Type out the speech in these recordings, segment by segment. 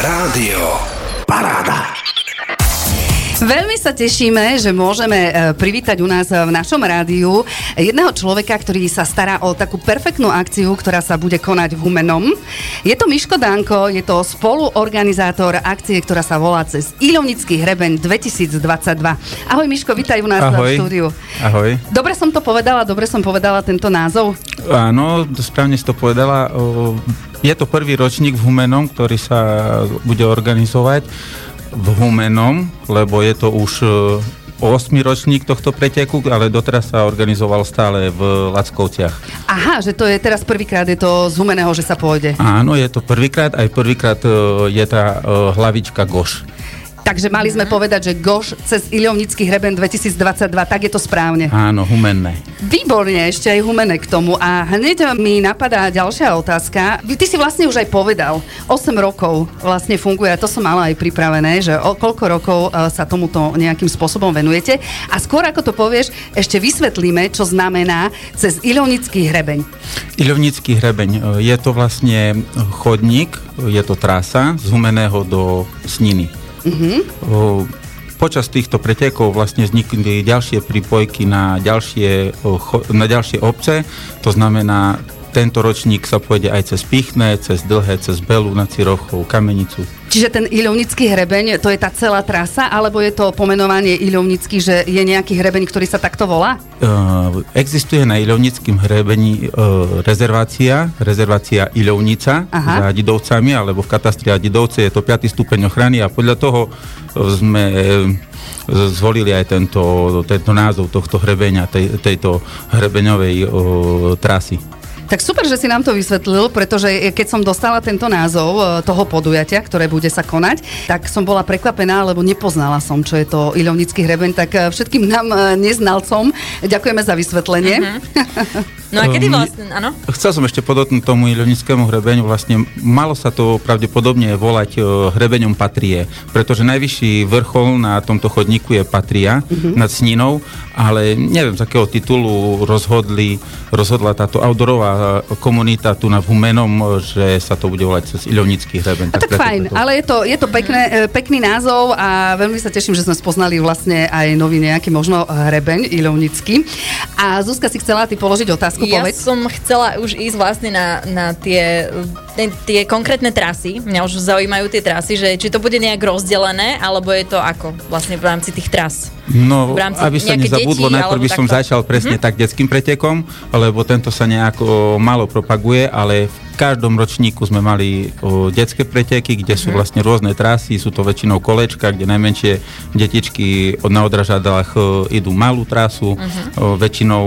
Rádio Paráda. Veľmi sa tešíme, že môžeme privítať u nás v našom rádiu jedného človeka, ktorý sa stará o takú perfektnú akciu, ktorá sa bude konať v Humennom. Je to Miško Danko, je to spoluorganizátor akcie, ktorá sa volá cez Iľovnícky hrebeň 2022. Ahoj Miško, vítaj u nás v štúdiu. Ahoj. Dobre som povedala tento názov? Áno, správne si to povedala. Je to prvý ročník v Humennom, ktorý sa bude organizovať. V Humennom, lebo je to už 8. ročník tohto preteku, ale doteraz sa organizoval stále v Lackovciach. Aha, že to je teraz prvýkrát, je to z Humenného, že sa pôjde. Áno, je to prvýkrát, aj prvýkrát je tá hlavička GOSH. Takže mali sme povedať, že GOSH cez Iľovnícky hrebeň 2022, tak je to správne. Áno, Humenné. Výborne, ešte aj Humenné k tomu. A hneď mi napadá ďalšia otázka. Ty si vlastne už aj povedal, 8 rokov vlastne funguje, to som mala aj pripravené, že o koľko rokov sa tomuto nejakým spôsobom venujete. A skôr ako to povieš, ešte vysvetlíme, čo znamená cez Iľovnícky hrebeň. Iľovnícky hrebeň, je to vlastne chodník, je to trasa z Humenného do Sniny. Uh-huh. Počas týchto pretekov vlastne vznikli ďalšie prípojky na ďalšie obce, to znamená, tento ročník sa pôjde aj cez Pichné, cez Dlhé, cez Belú, na Cirochou, Kamenicu. Čiže ten Iľovnícky hrebeň, to je tá celá trasa, alebo je to pomenovanie Iľovnícky, že je nejaký hrebeň, ktorý sa takto volá? Existuje na Iľovníckom hrebení rezervácia Iľovnica. Aha. Za Didovcami, alebo v katastri Didovce je to 5. stupeň ochrany a podľa toho sme zvolili aj tento názov tohto hrebeňa, tejto hrebeňovej trasy. Tak super, že si nám to vysvetlil, pretože keď som dostala tento názov toho podujatia, ktoré bude sa konať, tak som bola prekvapená, lebo nepoznala som, čo je to Iľovnícky hrebeň, tak všetkým nám neznalcom ďakujeme za vysvetlenie. Uh-huh. No a kedy vlastne, áno? Chcel som ešte podotknúť tomu Iľovníckemu hrebeňu, vlastne malo sa to pravdepodobne volať hrebeňom Patrie, pretože najvyšší vrchol na tomto chodníku je Patria, uh-huh, nad Sninou, ale neviem, z akého titulu rozhodla táto outdoorová komunita tu na Humennom, že sa to bude volať cez Iľovnícky hrebeň. Tak fajn, ale je to pekný názov a veľmi sa teším, že sme spoznali vlastne aj nový nejaký možno hrebeň Iľovnícky. A Zuzka si chcela ty položiť otázku, povedz. Ja som chcela už ísť vlastne na tie konkrétne trasy. Mňa už zaujímajú tie trasy, že či to bude nejak rozdelené, alebo je to ako vlastne v rámci tých tras. No, aby sa nezabudlo, najprv by som začal presne tak detským pretekom, lebo tento sa nejako malo propaguje, ale v každom ročníku sme mali detské preteky, kde sú vlastne rôzne trasy, sú to väčšinou kolečka, kde najmenšie detičky na odražadlách idú malú trasu, väčšinou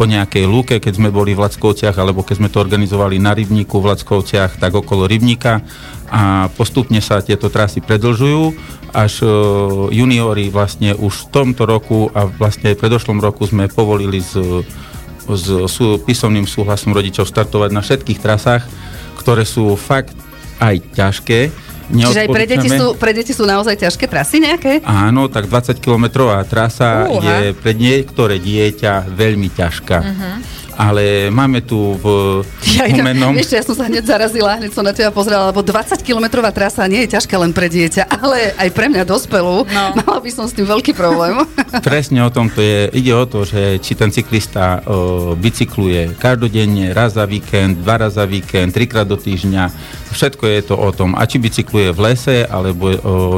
po nejakej lúke, keď sme boli v Lackovciach, alebo keď sme to organizovali na rybníku v Lackovciach, tak okolo rybníka, a postupne sa tieto trasy predĺžujú, až juniori vlastne už v tomto roku a vlastne v predošlom roku sme povolili s písomným súhlasom rodičov startovať na všetkých trasách, ktoré sú fakt aj ťažké. Čiže aj pre deti sú naozaj ťažké trasy nejaké? Áno, tak 20-kilometrová trasa je pre niektoré dieťa veľmi ťažká. Uh-huh. Ale máme tu v Humennom... Ja som sa hneď zarazila, hneď som na teba pozrela, lebo 20-kilometrová trasa nie je ťažká len pre dieťa, ale aj pre mňa dospelú. No. Mala by som s tým veľký problém. Presne o tom to je. Ide o to, že či ten cyklista bicykluje každodenne, raz za víkend, dva raz za víkend, trikrát do týždňa. Všetko je to o tom. A či bicykluje v lese, alebo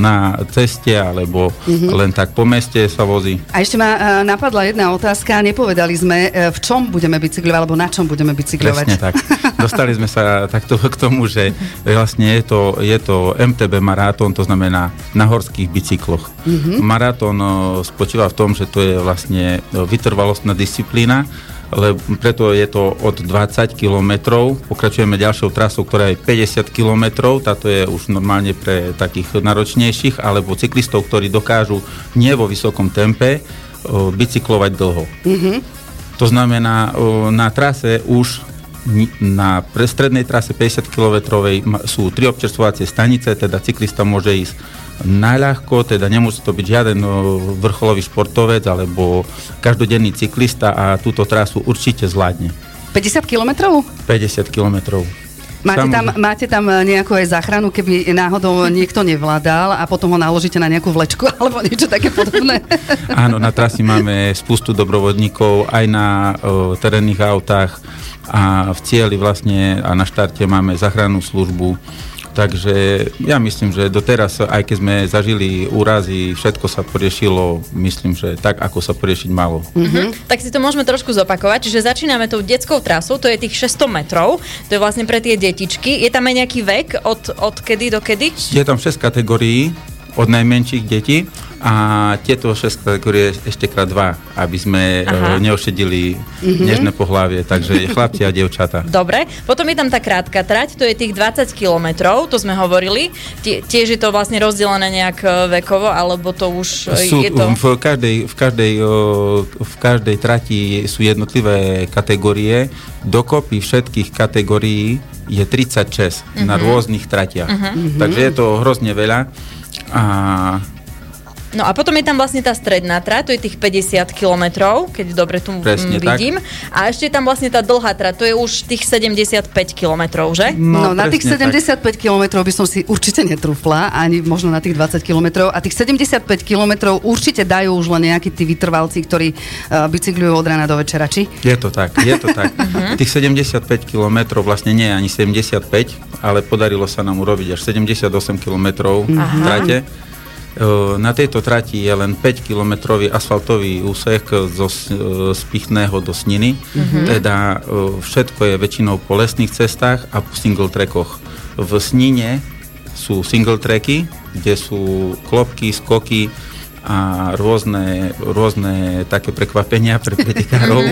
na ceste, alebo len tak po meste sa vozí. A ešte ma napadla jedna otázka. Nepovedali sme, v čom budeme bicyklovať, alebo na čom budeme bicyklovať. Presne tak. Dostali sme sa takto k tomu, že vlastne je to MTB marátón, to znamená na horských bicykloch. Mm-hmm. Maratón spočíva v tom, že to je vlastne vytrvalostná disciplína, preto je to od 20 kilometrov. Pokračujeme ďalšou trasou, ktorá je 50 kilometrov. Táto je už normálne pre takých náročnejších, alebo cyklistov, ktorí dokážu nie vo vysokom tempe bicyklovať dlho. Mm-hmm. To znamená, na trase už na strednej trase 50-kilometrovej sú 3 občerstvovacie stanice, teda cyklista môže ísť naľahko, teda nemusí to byť žiaden vrcholový športovec alebo každodenný cyklista a túto trasu určite zvládne. 50 kilometrov? 50 kilometrov. Máte tam nejakú aj záchranu, keby náhodou niekto nevládal a potom ho naložíte na nejakú vlečku alebo niečo také podobné? Áno, na trasi máme spustu dobrovodníkov aj na terénnych autách a v cieli vlastne a na štarte máme záchrannú službu. Takže ja myslím, že doteraz, aj keď sme zažili úrazy, všetko sa poriešilo, myslím, že tak, ako sa poriešiť malo. Mm-hmm. Tak si to môžeme trošku zopakovať. Čiže začíname tou detskou trasou, to je tých 600 metrov, to je vlastne pre tie detičky. Je tam aj nejaký vek, od kedy do kedy? Je tam 6 kategórií, od najmenších detí a tieto 6 kategórií ešte krát 2, aby sme neošedili nežné pohlavie, takže chlapci a dievčatá. Dobre, potom je tam tá krátka trať, to je tých 20 kilometrov, to sme hovorili, tiež je to vlastne rozdelené nejak vekovo, alebo to už sú, je to... V každej trati sú jednotlivé kategórie, dokopy všetkých kategórií je 36 na rôznych tratiach, takže je to hrozne veľa. No a potom je tam vlastne tá stredná trať, to je tých 50 kilometrov, keď dobre tu vidím. Tak. A ešte je tam vlastne tá dlhá trať, to je už tých 75 kilometrov, že? No na tých 75 kilometrov by som si určite netrúfla, ani možno na tých 20 kilometrov. A tých 75 kilometrov určite dajú už len nejakí tí vytrvalci, ktorí bicykľujú od rána do večera, či? Je to tak. Tých 75 kilometrov vlastne nie je ani 75, ale podarilo sa nám urobiť až 78 kilometrov v trate. Na tejto trati je len 5-kilometrový asfaltový úsek z Pichného do Sniny, teda všetko je väčšinou po lesných cestách a po single trackoch. V Snine sú single tracky, kde sú klopky, skoky a rôzne také prekvapenia pre pretekárov.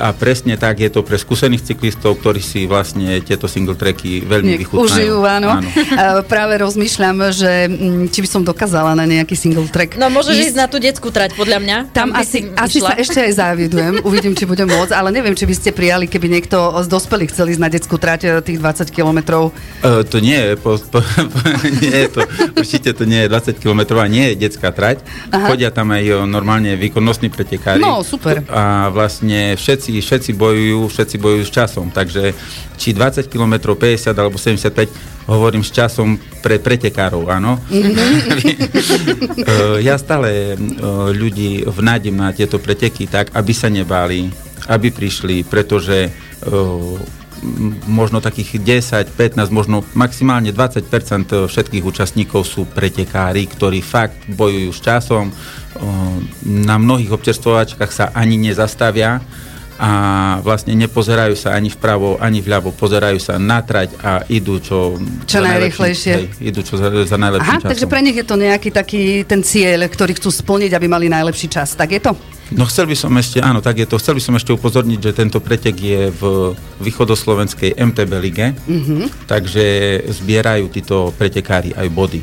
A presne tak je to pre skúsených cyklistov, ktorí si vlastne tieto single tracky veľmi vychutnajú. Užijú, áno. Práve rozmýšľam, že či by som dokázala na nejaký single track. No môžeš ísť na tú detskú trať, podľa mňa. Tam asi sa ešte aj závidujem. Uvidím, či budem môcť, ale neviem, či by ste prijali, keby niekto z dospelých chcel ísť na detskú trať tých 20 kilometrov. To nie je. Určite to nie je 20 kilometrov a nie je detská trať. Aha. Chodia tam aj normálne výkonnostní pretekári. No, super. A vlastne všetci bojujú s časom. Takže či 20 km, 50 alebo 75, hovorím s časom pre pretekárov, áno. Ja stále ľudí vnádim na tieto preteky tak, aby sa nebáli, aby prišli, pretože možno takých 10, 15, možno maximálne 20% všetkých účastníkov sú pretekári, ktorí fakt bojujú s časom. Na mnohých občerstvovačkách sa ani nezastavia a vlastne nepozerajú sa ani vpravo, ani vľavo, pozerajú sa na trať a idú čo najrýchlejšie. Idú čo za najlepším časom. Takže pre nich je to nejaký taký ten cieľ, ktorý chcú splniť, aby mali najlepší čas. Tak je to? No chcel by som ešte upozorniť, že tento pretek je v východoslovenskej MTB lige, takže zbierajú títo pretekári aj body.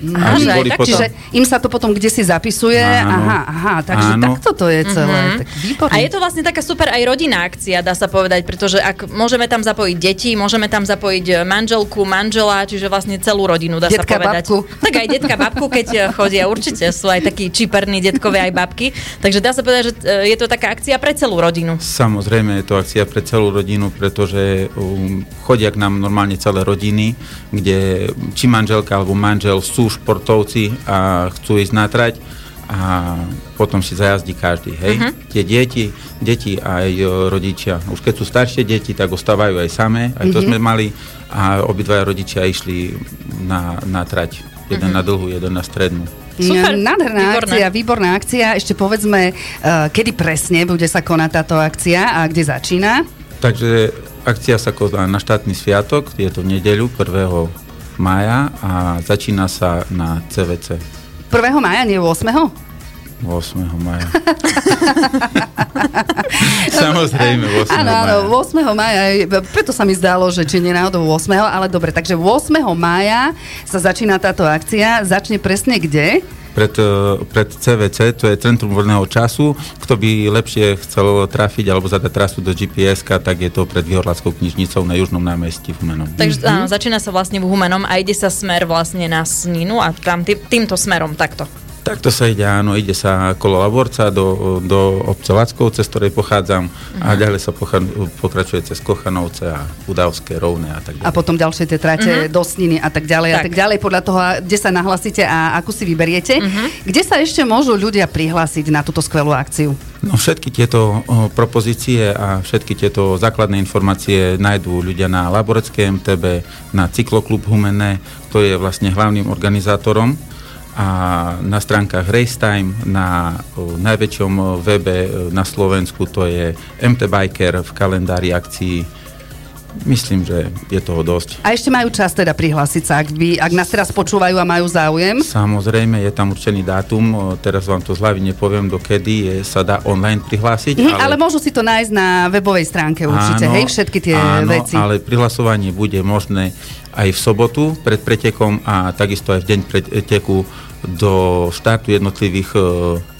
Čiže im sa to potom kdesi zapisuje. Áno, takže takto to je celé. Tak výborné. A je to vlastne taká super aj rodinná akcia, dá sa povedať, pretože ak môžeme tam zapojiť deti, môžeme tam zapojiť manželku, manžela, čiže vlastne celú rodinu, dá detka, sa povedať. Babku. Tak aj detka, babku, keď chodia, určite sú aj takí čiperní detkovia aj babky. Takže dá sa povedať, že je to taká akcia pre celú rodinu. Samozrejme je to akcia pre celú rodinu, pretože chodia k nám normálne celé rodiny, kde či manželka alebo manžel sú športovci a chcú ísť na trať a potom si zajazdí každý, hej. Tie deti aj rodičia. Už keď sú staršie deti, tak ostávajú aj samé, aj to sme mali a obidvaja rodičia išli na trať. Jeden na dlhú, jeden na strednú. Super, výborná akcia. Ešte povedzme, kedy presne bude sa konať táto akcia a kde začína? Takže akcia sa koná na štátny sviatok, je to v nedeľu 1. mája a začína sa na CVC. 1. mája, nie 8.? 8. mája. Samozrejme, 8. mája. Áno, 8. mája, preto sa mi zdalo, že či nie náhodou 8., ale dobre, takže 8. mája sa začína táto akcia, začne presne kde? Pred CVC, to je Centrum voľného času. Kto by lepšie chcel trafiť alebo zadať trasu do GPS-ka, tak je to pred Vyhorlackou knižnicou na Južnom námestí v Humennom. Takže áno, začína sa vlastne v Humennom a ide sa smer vlastne na Sninu a tam týmto smerom takto. Takto sa ide, áno, ide sa kolo Laborca do obce Lackovce, z ktorej pochádzam, uh-huh, a ďalej sa pokračuje cez Kochanovce a Udavské, Rovné a tak ďalej. A potom ďalšie tie trate, uh-huh, do Sniny a tak ďalej, tak, a tak ďalej, podľa toho, kde sa nahlasíte a akú si vyberiete. Uh-huh. Kde sa ešte môžu ľudia prihlásiť na túto skvelú akciu? No, všetky tieto propozície a všetky tieto základné informácie nájdú ľudia na Laborecké MTB, na Cykloklub Humenné, to je vlastne hlavným organizátorom, a na stránkach Race Time, na najväčšom webe na Slovensku, to je MT Biker v kalendári akcií. Myslím, že je toho dosť. A ešte majú čas teda prihlásiť sa, ak nás teraz počúvajú a majú záujem? Samozrejme, je tam určený dátum, teraz vám to z hlavy nepoviem, dokedy sa dá online prihlásiť. Ale môžu si to nájsť na webovej stránke určite, áno, hej, všetky tie veci. Áno, ale prihlasovanie bude možné aj v sobotu pred pretekom a takisto aj v deň preteku do štartu jednotlivých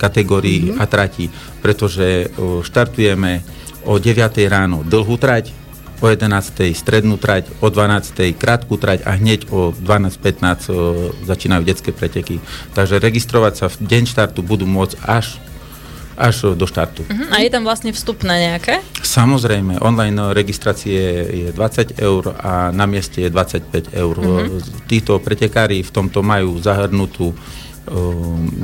kategórií, mm-hmm, a tratí, pretože štartujeme o 9 ráno dlhú trať, o 11.00 strednú trať, o 12.00 krátku trať a hneď o 12.15 začínajú detské preteky. Takže registrovať sa v deň štartu budú môcť až do štartu. Uh-huh. A je tam vlastne vstupné nejaké? Samozrejme, online registrácie je 20 eur a na mieste je 25 eur. Uh-huh. Títo pretekári v tomto majú zahrnutú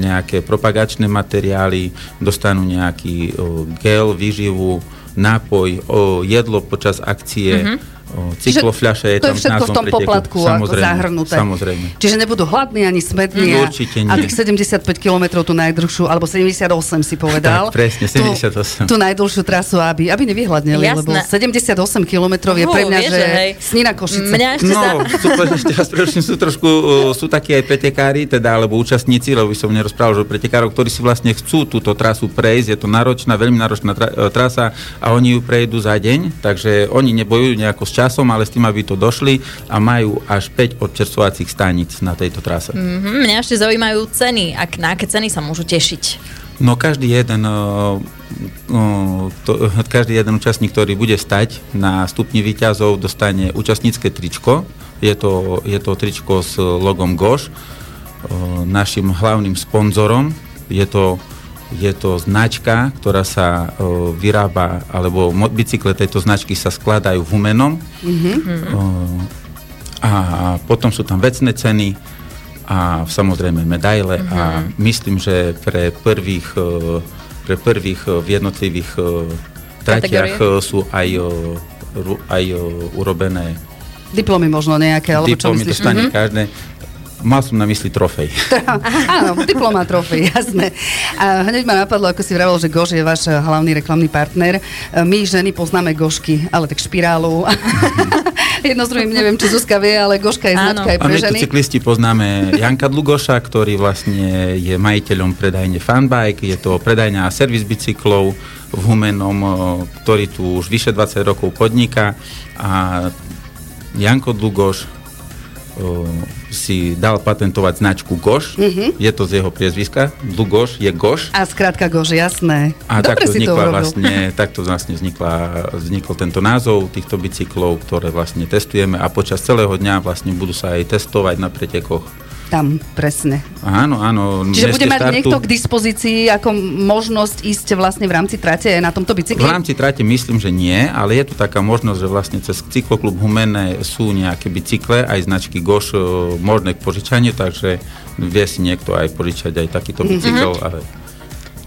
nejaké propagačné materiály, dostanú nejaký gel, výživu, nápoj, jedlo počas akcie, mm-hmm, cyklofľaše je tam v názvom preteku. To je všetko v tom poplatku zahrnuté. Samozrejme. Čiže nebudú hladní ani smädní. No, určite nie. A tých 75 kilometrov tú najdlhšiu, alebo 78 si povedal. Tak, presne, 78. Tú najdlhšiu trasu, aby nevyhladneli, jasné, lebo 78 kilometrov je pre mňa, vieš, že Snina Košice. Mňa ešte sú takí aj pretekári, teda, alebo účastníci, lebo by som nerozprával, že pretekárov, ktorí si vlastne chcú túto trasu prejsť, je to náročná, veľmi náročná trasa, a oni ju prejdú za deň, takže oni nebojujú nejako s časom, ale s tým, aby to došli, a majú až 5 odčerstvovacích staníc na tejto trase. Mm-hmm. Mňa ešte zaujímajú ceny, na aké ceny sa môžu tešiť? No, každý jeden účastník, ktorý bude stať na stupni víťazov, dostane účastnícke tričko, je to tričko s logom GOSH, našim hlavným sponzorom, je to značka, ktorá sa vyrába, alebo bicykle tejto značky sa skladajú v Humennom. Mm-hmm. A potom sú tam vecné ceny a samozrejme medaile, mm-hmm, a myslím, že pre prvých v jednotlivých tratiach sú aj urobené diplomy, možno nejaké, alebo čo myslíš? Diplomy dostane, mm-hmm, každé. Mal som na mysli trofej. Áno, diploma trofej, jasné. A hneď ma napadlo, ako si vravel, že GOSH je váš hlavný reklamný partner. My ženy poznáme gošky, ale tak špirálu. Jedno z druhým, neviem, či Zuzka vie, ale goška je značka aj pre ženy. A my tu cyklisti poznáme Janka Dlhgoša, ktorý vlastne je majiteľom predajne Fanbike. Je to predajňa a servis bicyklov v Humennom, ktorý tu už vyše 20 rokov podniká. A Janko Dlhgoš si dal patentovať značku GOSH. Mm-hmm. Je to z jeho priezviska. Dlhgoš je GOSH. A skrátka GOSH, jasné. A takto vznikol tento názov týchto bicyklov, ktoré vlastne testujeme, a počas celého dňa vlastne budú sa aj testovať na pretekoch. Tam, presne. Áno. Čiže bude mať niekto k dispozícii ako možnosť ísť vlastne v rámci trate na tomto bicykli? V rámci trate myslím, že nie, ale je tu taká možnosť, že vlastne cez Cykloklub Humenné sú nejaké bicykle, aj značky GOSH možné k požičaniu, takže vie si niekto aj požičať aj takýto bicykel. Mm-hmm. Ale...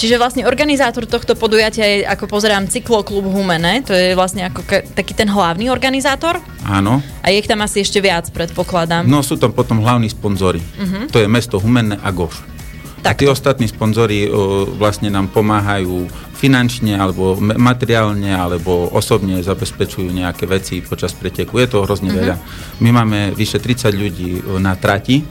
Čiže vlastne organizátor tohto podujatia je, ako pozerám, Cykloklub Humenné, to je vlastne ako taký ten hlavný organizátor? Áno. A je ich tam asi ešte viac, predpokladám. No, sú tam potom hlavní sponzori. Uh-huh. To je mesto Humenné a GOSH. A tí ostatní sponzori vlastne nám pomáhajú finančne, alebo materiálne, alebo osobne zabezpečujú nejaké veci počas preteku. Je to hrozne veľa. My máme vyše 30 ľudí na trati.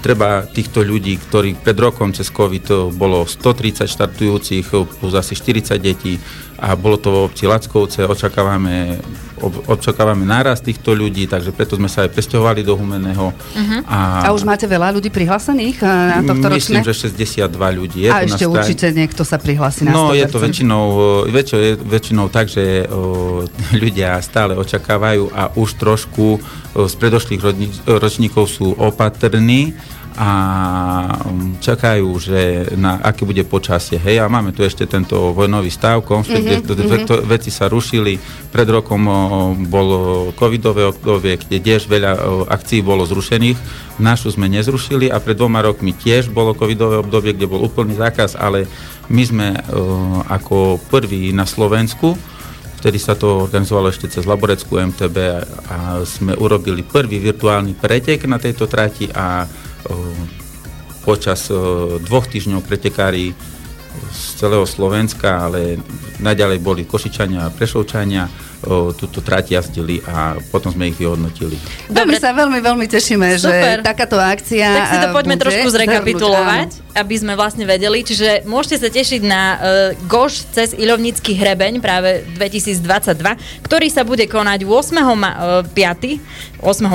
Treba týchto ľudí, ktorí pred rokom cez COVID bolo 130 štartujúcich, plus asi 40 detí, a bolo to v obci Lackovce. Očakávame nárast týchto ľudí, takže preto sme sa aj presťahovali do Humenného. A už máte veľa ľudí prihlásených na tohto ročné? Myslím, že 62 ľudí. Je a ešte určite niekto sa prihlási. No, je to väčšinou tak, že ľudia stále očakávajú a už trošku z predošlých ročníkov sú opatrní a čakajú, že na aké bude počasie. Hej, a máme tu ešte tento vojnový stav, konflikt, kde veci sa rušili. Pred rokom bolo covidové obdobie, kde tiež veľa akcií bolo zrušených. Našu sme nezrušili a pred 2 rokmi tiež bolo covidové obdobie, kde bol úplný zákaz, ale my sme ako prví na Slovensku, vtedy sa to organizovalo ešte cez Laboreckú MTB a sme urobili prvý virtuálny pretek na tejto trati a počas 2 týždňov pretekári z celého Slovenska, ale naďalej boli Košičania a Prešovčania, túto trať jazdili a potom sme ich vyhodnotili. Dobre, my sa veľmi, veľmi tešíme, super, že takáto akcia bude. Tak si to poďme trošku zrekapitulovať, aby sme vlastne vedeli. Čiže môžete sa tešiť na GOSH cez Iľovnícky hrebeň práve 2022, ktorý sa bude konať 8.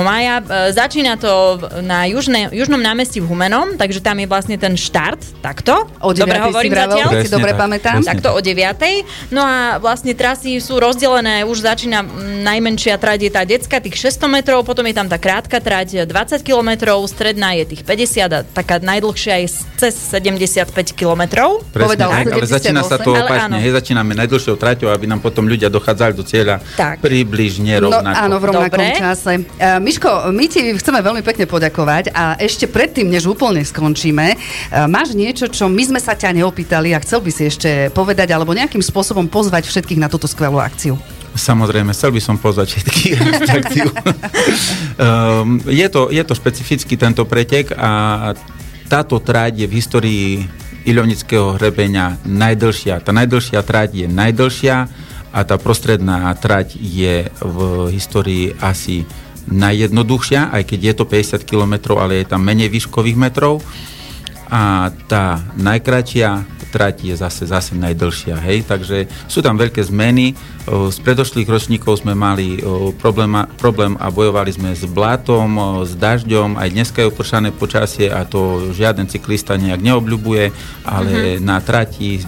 mája. Začína to na južnom námestí v Humennom, takže tam je vlastne ten štart, takto. Dobre hovorím zatiaľ? Presne, si dobre tak, pamätám. Presne. Takto o 9. No a vlastne trasy sú rozdelené. Už začína najmenšia trať je tá detská, tých 600 metrov, potom je tam tá krátka trať 20 kilometrov, stredná je tých 50 a taká najdlhšia je cez 75 kilometrov. Povedal tak, 78, ale začína sa to opačne. Hej, začíname najdlhšou traťou, aby nám potom ľudia dochádzali do cieľa tak približne rovnako. No áno, v rovnakom čase. Miško, my ti chceme veľmi pekne poďakovať a ešte predtým, než úplne skončíme, máš niečo, čo my sme sa ťa neopýtali a chcel by si ešte povedať alebo nejakým spôsobom pozvať všetkých na túto skvelú akciu? Samozrejme, chcel by som pozvať všetkých na akciu. Je to špecifický tento pretek a táto trať je v histórii Iľovnického hrebeňa najdlhšia. Tá najdlhšia trať je najdlhšia a tá prostredná trať je v histórii asi najjednoduchšia, aj keď je to 50 km, ale je tam menej výškových metrov. A tá najkračšia trať je zase najdlhšia, hej, takže sú tam veľké zmeny. Z predošlých ročníkov sme mali problém a bojovali sme s blátom, s dažďom, aj dneska je upršané počasie a to žiaden cyklista nejak neobľubuje, ale na trati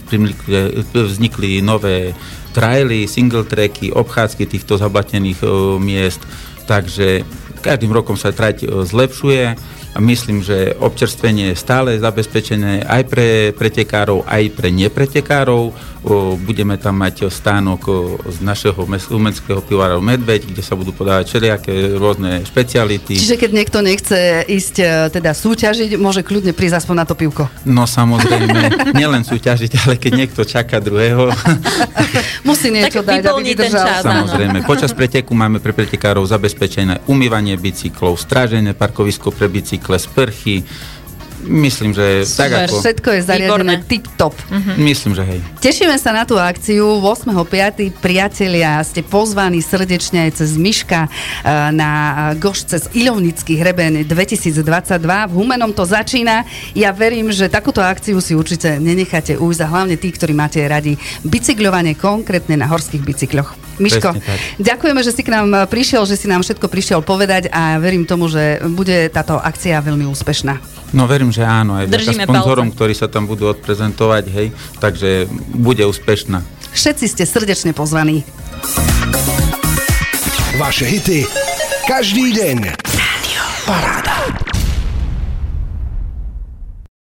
vznikli nové traily, single tracky, obchádzky týchto zablatených miest, takže každým rokom sa trať zlepšuje. A myslím, že občerstvenie je stále zabezpečené aj pre pretekárov, aj pre nepretekárov. Budeme tam mať stánok z našeho umenského pivára Medveď, kde sa budú podávať všelijaké rôzne špeciality. Čiže keď niekto nechce ísť teda súťažiť, môže kľudne prísť aspoň na to pivko. No samozrejme, nielen súťažiť, ale keď niekto čaká druhého. Musí niečo dať, aby vydržal. Samozrejme, počas preteku máme pre pretekárov zabezpečené umývanie bicyklov, strážené parkovisko pre bicyklov, sprchy. Myslím, že super, tak ako všetko je zariadené tip-top. Myslím, že hej. Tešíme sa na tú akciu 8.5. Priatelia, ste pozvaní srdečne aj cez Miška na GOSH cez Iľovnický hrebeň 2022. V Humennom to začína. Ja verím, že takúto akciu si určite nenecháte ujsť a hlavne tí, ktorí máte radi bicykľovanie, konkrétne na horských bicykloch. Miško, ďakujeme, že si k nám prišiel, že si nám všetko prišiel povedať a verím tomu, že bude táto akcia veľmi úspešná. No verím, že áno, aj vďaka sponzorom, ktorí sa tam budú odprezentovať, hej, takže bude úspešná. Všetci ste srdečne pozvaní. Vaše hity každý deň. Rádio Paráda.